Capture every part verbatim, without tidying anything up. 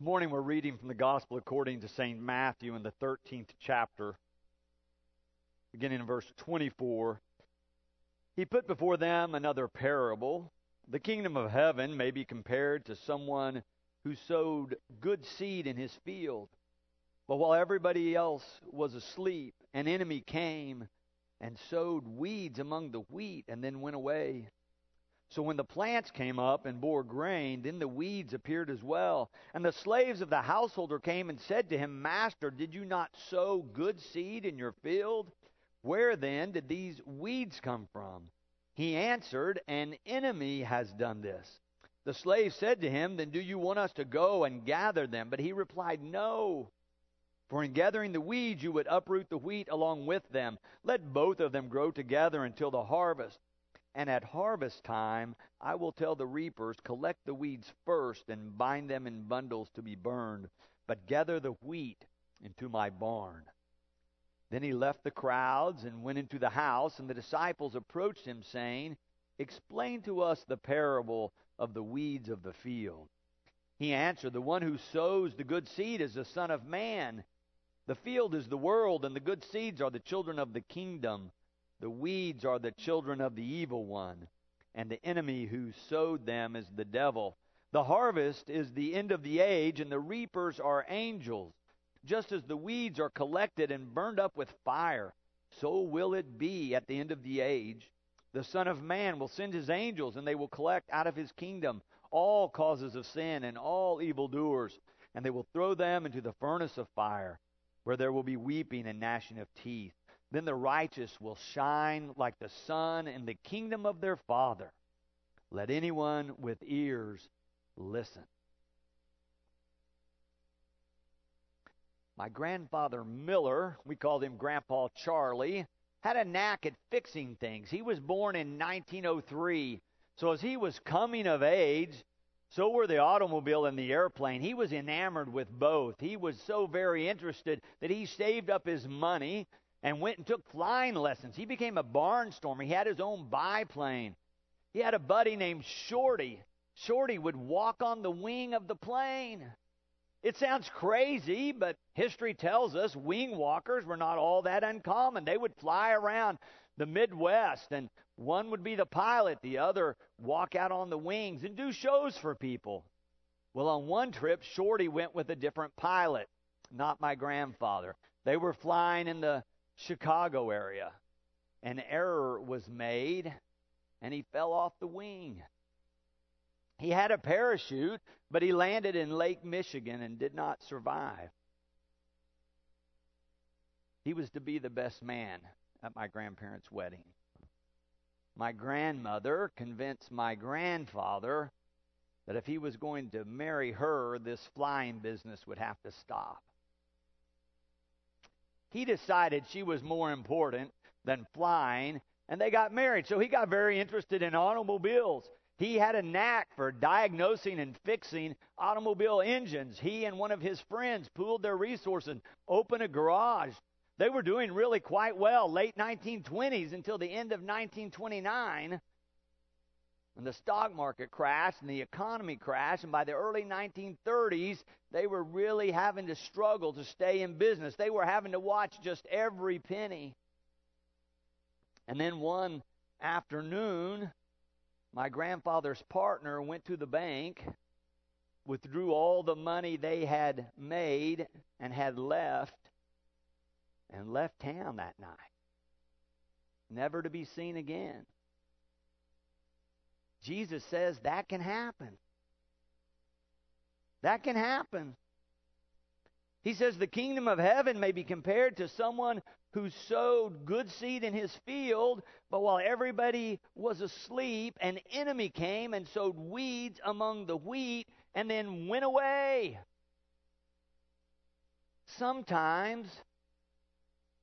This morning we're reading from the Gospel according to Saint Matthew in the thirteenth chapter, beginning in verse twenty-four. He put before them another parable. The kingdom of heaven may be compared to someone who sowed good seed in his field. But while everybody else was asleep, an enemy came and sowed weeds among the wheat and then went away. So when the plants came up and bore grain, then the weeds appeared as well. And the slaves of the householder came and said to him, Master, did you not sow good seed in your field? Where then did these weeds come from? He answered, An enemy has done this. The slave said to him, Then do you want us to go and gather them? But he replied, No. For in gathering the weeds you would uproot the wheat along with them. Let both of them grow together until the harvest. And at harvest time, I will tell the reapers, collect the weeds first and bind them in bundles to be burned, but gather the wheat into my barn. Then he left the crowds and went into the house, and the disciples approached him, saying, Explain to us the parable of the weeds of the field. He answered, The one who sows the good seed is the Son of Man. The field is the world, and the good seeds are the children of the kingdom. The weeds are the children of the evil one, and the enemy who sowed them is the devil. The harvest is the end of the age, and the reapers are angels. Just as the weeds are collected and burned up with fire, so will it be at the end of the age. The Son of Man will send his angels, and they will collect out of his kingdom all causes of sin and all evildoers, and they will throw them into the furnace of fire, where there will be weeping and gnashing of teeth. Then the righteous will shine like the sun in the kingdom of their Father. Let anyone with ears listen. My grandfather Miller, we called him Grandpa Charlie, had a knack at fixing things. He was born in nineteen oh three, so as he was coming of age, so were the automobile and the airplane. He was enamored with both. He was so very interested that he saved up his money and went and took flying lessons. He became a barnstormer. He had his own biplane. He had a buddy named Shorty. Shorty would walk on the wing of the plane. It sounds crazy, but history tells us wing walkers were not all that uncommon. They would fly around the Midwest, and one would be the pilot, the other walk out on the wings and do shows for people. Well, on one trip, Shorty went with a different pilot, not my grandfather. They were flying in the Chicago area. An error was made, and he fell off the wing. He had a parachute, but he landed in Lake Michigan and did not survive. He was to be the best man at my grandparents' wedding. My grandmother convinced my grandfather that if he was going to marry her, this flying business would have to stop. He decided she was more important than flying, and they got married. So he got very interested in automobiles. He had a knack for diagnosing and fixing automobile engines. He and one of his friends pooled their resources and opened a garage. They were doing really quite well, late nineteen twenties until the end of nineteen twenty-nine, when the stock market crashed and the economy crashed, and by the early nineteen thirties, they were really having to struggle to stay in business. They were having to watch just every penny. And then one afternoon, my grandfather's partner went to the bank, withdrew all the money they had made and had left, and left town that night, never to be seen again. Jesus says that can happen. That can happen. He says the kingdom of heaven may be compared to someone who sowed good seed in his field, but while everybody was asleep, an enemy came and sowed weeds among the wheat and then went away. Sometimes,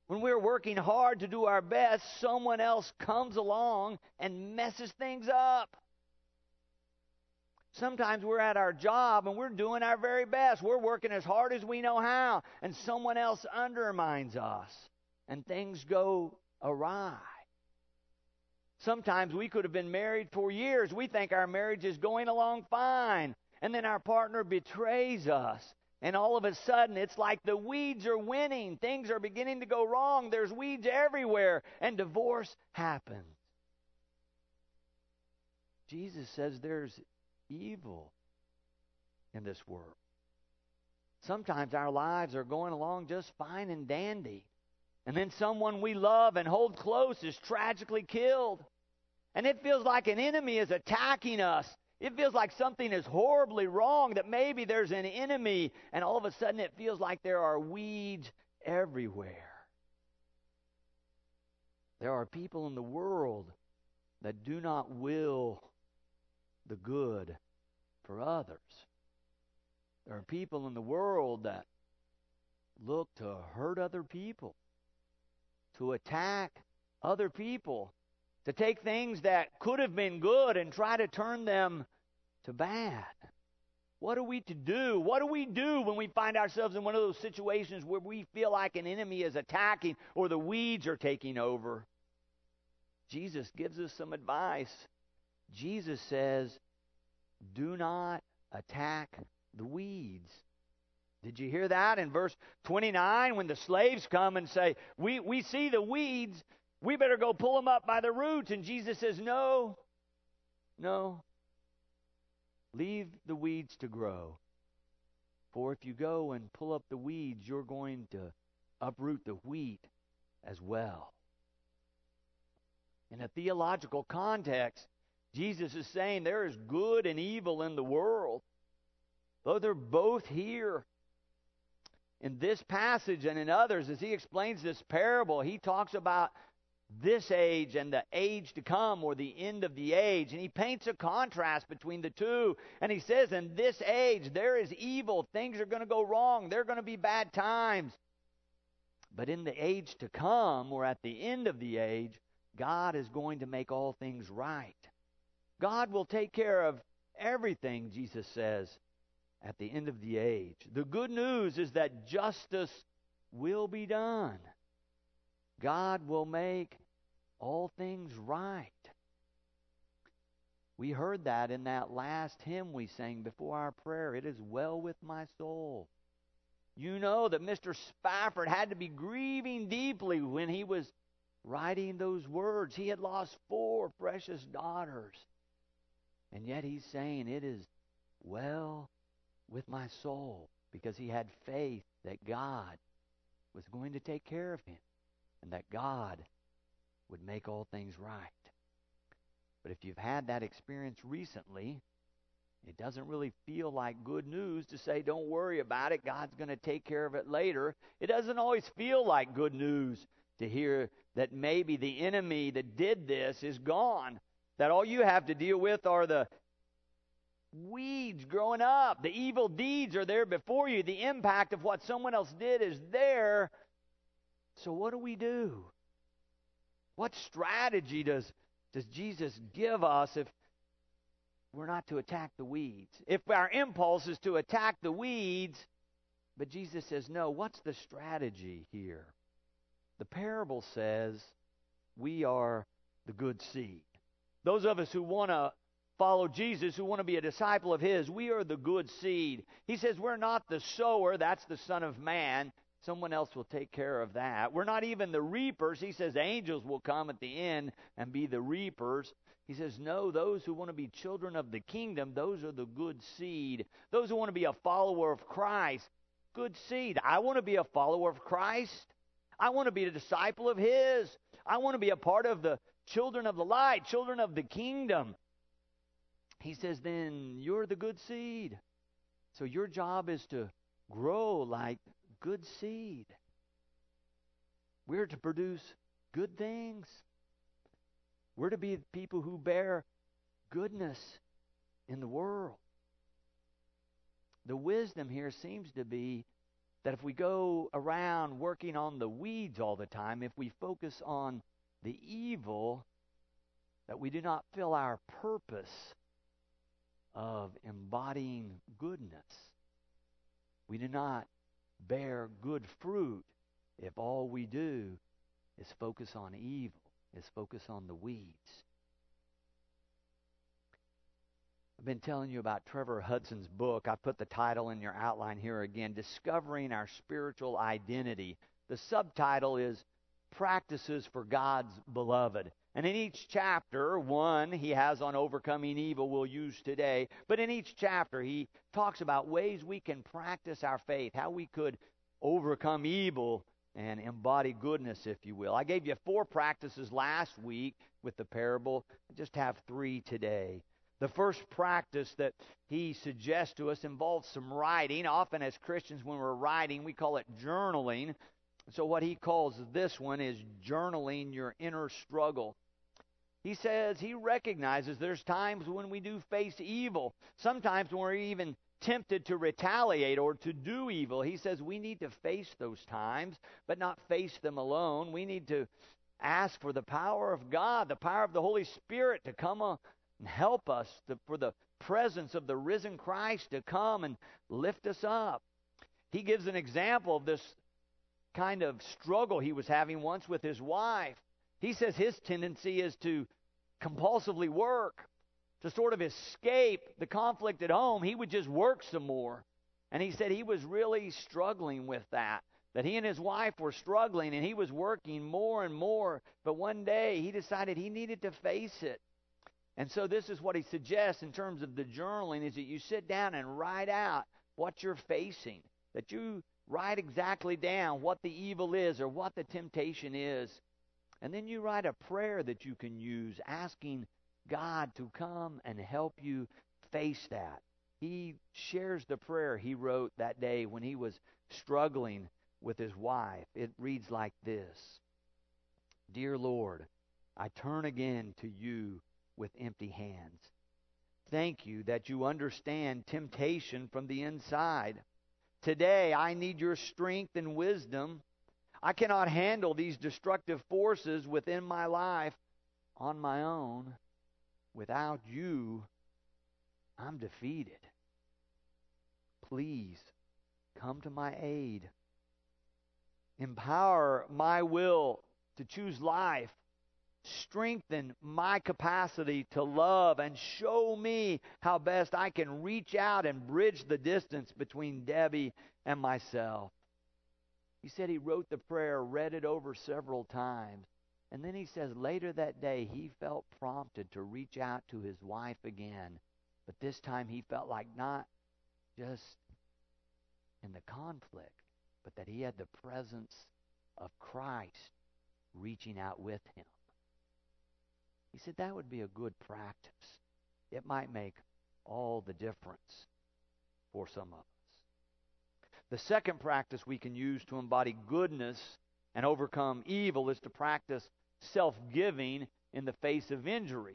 when we're working hard to do our best, someone else comes along and messes things up. Sometimes we're at our job and we're doing our very best. We're working as hard as we know how, and someone else undermines us, and things go awry. Sometimes we could have been married for years. We think our marriage is going along fine, And then our partner betrays us. And all of a sudden, it's like the weeds are winning. Things are beginning to go wrong. There's weeds everywhere. And divorce happens. Jesus says there's evil in this world. Sometimes our lives are going along just fine and dandy. And then someone we love and hold close is tragically killed. And it feels like an enemy is attacking us. It feels like something is horribly wrong, that maybe there's an enemy, and all of a sudden it feels like there are weeds everywhere. There are people in the world that do not will the good for others. There are people in the world that look to hurt other people, to attack other people, to take things that could have been good and try to turn them to bad. What are we to do? What do we do when we find ourselves in one of those situations where we feel like an enemy is attacking or the weeds are taking over? Jesus gives us some advice. Jesus says, do not attack the weeds. Did you hear that in verse twenty-nine when the slaves come and say, we, we see the weeds, we better go pull them up by the roots. And Jesus says, no, no. Leave the weeds to grow. For if you go and pull up the weeds, you're going to uproot the wheat as well. In a theological context, Jesus is saying there is good and evil in the world. Though they're both here. In this passage and in others, as he explains this parable, he talks about this age and the age to come, or the end of the age. And he paints a contrast between the two. And he says, in this age, there is evil. Things are going to go wrong. There are going to be bad times. But in the age to come, or at the end of the age, God is going to make all things right. God will take care of everything, Jesus says, at the end of the age. The good news is that justice will be done. God will make all things right. We heard that in that last hymn we sang before our prayer. It is well with my soul. You know that Mister Spafford had to be grieving deeply when he was writing those words. He had lost four precious daughters. And yet he's saying it is well with my soul, because he had faith that God was going to take care of him, and that God would make all things right. But if you've had that experience recently, it doesn't really feel like good news to say, don't worry about it, God's going to take care of it later. It doesn't always feel like good news to hear that maybe the enemy that did this is gone, that all you have to deal with are the weeds growing up. The evil deeds are there before you. The impact of what someone else did is there. So what do we do? What strategy does, does Jesus give us if we're not to attack the weeds? If our impulse is to attack the weeds, but Jesus says, no, what's the strategy here? The parable says we are the good seed. Those of us who want to follow Jesus, who want to be a disciple of his, we are the good seed. He says we're not the sower, that's the Son of Man. Someone else will take care of that. We're not even the reapers. He says angels will come at the end and be the reapers. He says, no, those who want to be children of the kingdom, those are the good seed. Those who want to be a follower of Christ, good seed. I want to be a follower of Christ. I want to be a disciple of his. I want to be a part of the children of the light, children of the kingdom. He says, then you're the good seed. So your job is to grow like good seed. We're to produce good things. We're to be people who bear goodness in the world. The wisdom here seems to be that if we go around working on the weeds all the time, if we focus on the evil, that we do not fill our purpose of embodying goodness. We do not bear good fruit if all we do is focus on evil, is focus on the weeds. I've been telling you about Trevor Hudson's book. I put the title in your outline here again, Discovering Our Spiritual Identity. The subtitle is Practices for God's Beloved. And in each chapter, one he has on overcoming evil we'll use today, but in each chapter he talks about ways we can practice our faith, how we could overcome evil and embody goodness, if you will. I gave you four practices last week with the parable. I just have three today. The first practice that he suggests to us involves some writing. Often as Christians, when we're writing, we call it journaling. So what he calls this one is journaling your inner struggle. He says he recognizes there's times when we do face evil. Sometimes when we're even tempted to retaliate or to do evil. He says we need to face those times, but not face them alone. We need to ask for the power of God, the power of the Holy Spirit to come on and help us, to, for the presence of the risen Christ to come and lift us up. He gives an example of this kind of struggle he was having once with his wife. He says his tendency is to compulsively work, to sort of escape the conflict at home. He would just work some more. And he said he was really struggling with that, that he and his wife were struggling, and he was working more and more. But one day he decided he needed to face it. And so this is what he suggests in terms of the journaling, is that you sit down and write out what you're facing, that you write exactly down what the evil is or what the temptation is. And then you write a prayer that you can use, asking God to come and help you face that. He shares the prayer he wrote that day when he was struggling with his wife. It reads like this: Dear Lord, I turn again to you with empty hands. Thank you that you understand temptation from the inside. Today I need your strength and wisdom. I cannot handle these destructive forces within my life on my own. Without you, I'm defeated. Please come to my aid. Empower my will to choose life. Strengthen my capacity to love, and show me how best I can reach out and bridge the distance between Debbie and myself. He said he wrote the prayer, read it over several times, and then he says later that day he felt prompted to reach out to his wife again, but this time he felt like not just in the conflict, but that he had the presence of Christ reaching out with him. He said that would be a good practice. It might make all the difference for some of us. The second practice we can use to embody goodness and overcome evil is to practice self-giving in the face of injury.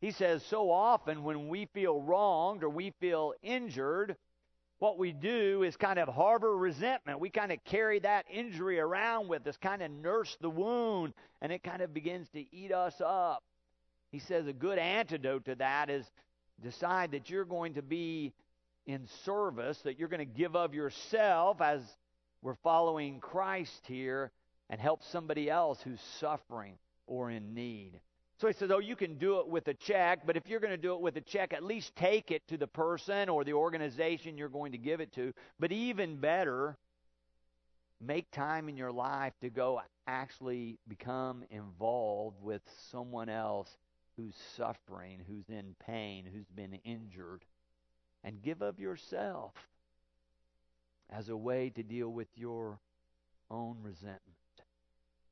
He says so often when we feel wronged or we feel injured, what we do is kind of harbor resentment. We kind of carry that injury around with us, kind of nurse the wound, and it kind of begins to eat us up. He says a good antidote to that is decide that you're going to be in service, that you're going to give of yourself as we're following Christ here and help somebody else who's suffering or in need. So he says, oh, you can do it with a check, but if you're going to do it with a check, at least take it to the person or the organization you're going to give it to. But even better, make time in your life to go actually become involved with someone else who's suffering, who's in pain, who's been injured, and give of yourself as a way to deal with your own resentment.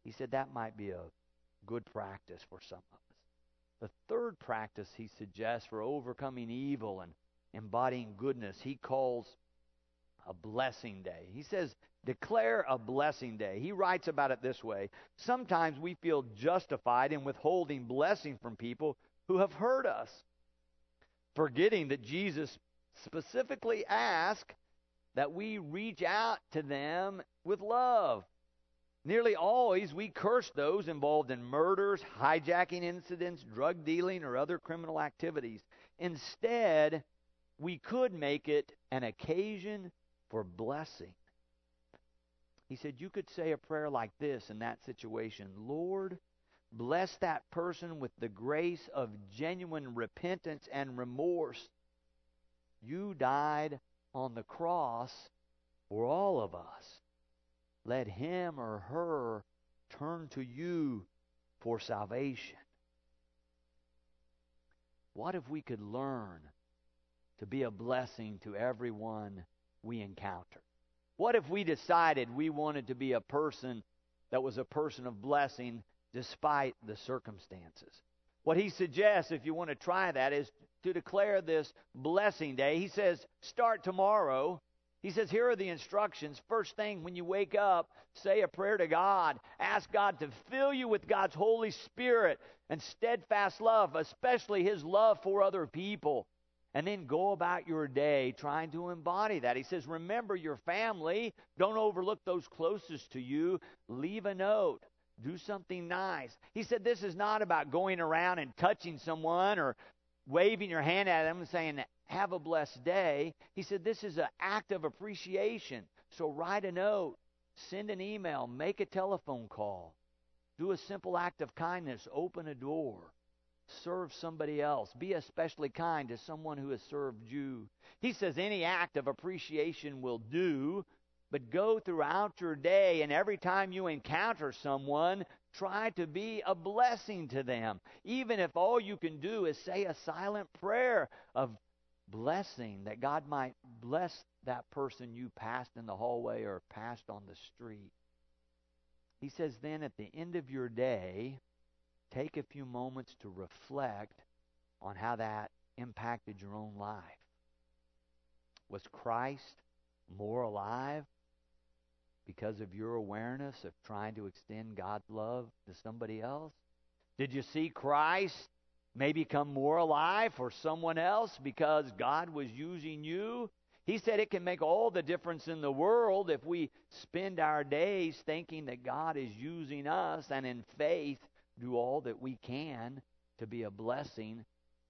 He said that might be a good practice for some of us. The third practice he suggests for overcoming evil and embodying goodness, he calls a blessing day. He says, declare a blessing day. He writes about it this way: sometimes we feel justified in withholding blessing from people who have hurt us, forgetting that Jesus specifically asked that we reach out to them with love. Nearly always we curse those involved in murders, hijacking incidents, drug dealing, or other criminal activities. Instead, we could make it an occasion for blessing. He said you could say a prayer like this in that situation: Lord, Bless that person with the grace of genuine repentance and remorse. You died on the cross for all of us. Let him or her turn to you for salvation. What if we could learn to be a blessing to everyone we encounter? What if we decided we wanted to be a person that was a person of blessing despite the circumstances? What he suggests, if you want to try that, is to declare this blessing day. He says, start tomorrow. He says, here are the instructions. First thing, when you wake up, say a prayer to God. Ask God to fill you with God's Holy Spirit and steadfast love, especially His love for other people. And then go about your day trying to embody that. He says, remember your family. Don't overlook those closest to you. Leave a note. Do something nice. He said, this is not about going around and touching someone or waving your hand at them and saying, have a blessed day. He said, this is an act of appreciation. So write a note, send an email, make a telephone call, do a simple act of kindness, open a door, serve somebody else, be especially kind to someone who has served you. He says, any act of appreciation will do, but go throughout your day, and every time you encounter someone, try to be a blessing to them. Even if all you can do is say a silent prayer of blessing, that God might bless that person you passed in the hallway or passed on the street. He says then at the end of your day, take a few moments to reflect on how that impacted your own life. Was Christ more alive because of your awareness of trying to extend God's love to somebody else? Did you see Christ maybe come more alive for someone else because God was using you? He said it can make all the difference in the world if we spend our days thinking that God is using us and in faith do all that we can to be a blessing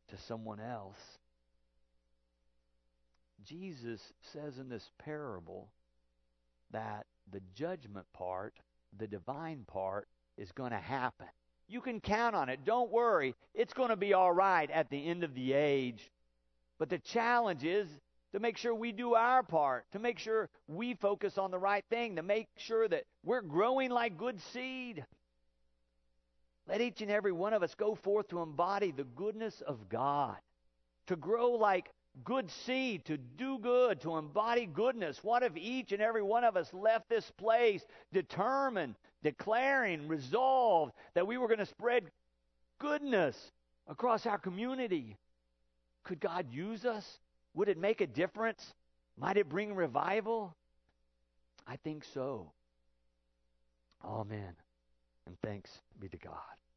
to someone else. Jesus says in this parable that the judgment part, the divine part, is going to happen. You can count on it. Don't worry. It's going to be all right at the end of the age. But the challenge is to make sure we do our part, to make sure we focus on the right thing, to make sure that we're growing like good seed. Let each and every one of us go forth to embody the goodness of God, to grow like good seed, to do good, to embody goodness. What if each and every one of us left this place determined, declaring, resolved that we were going to spread goodness across our community? Could God use us? Would it make a difference? Might it bring revival? I think so. Amen. And thanks be to God.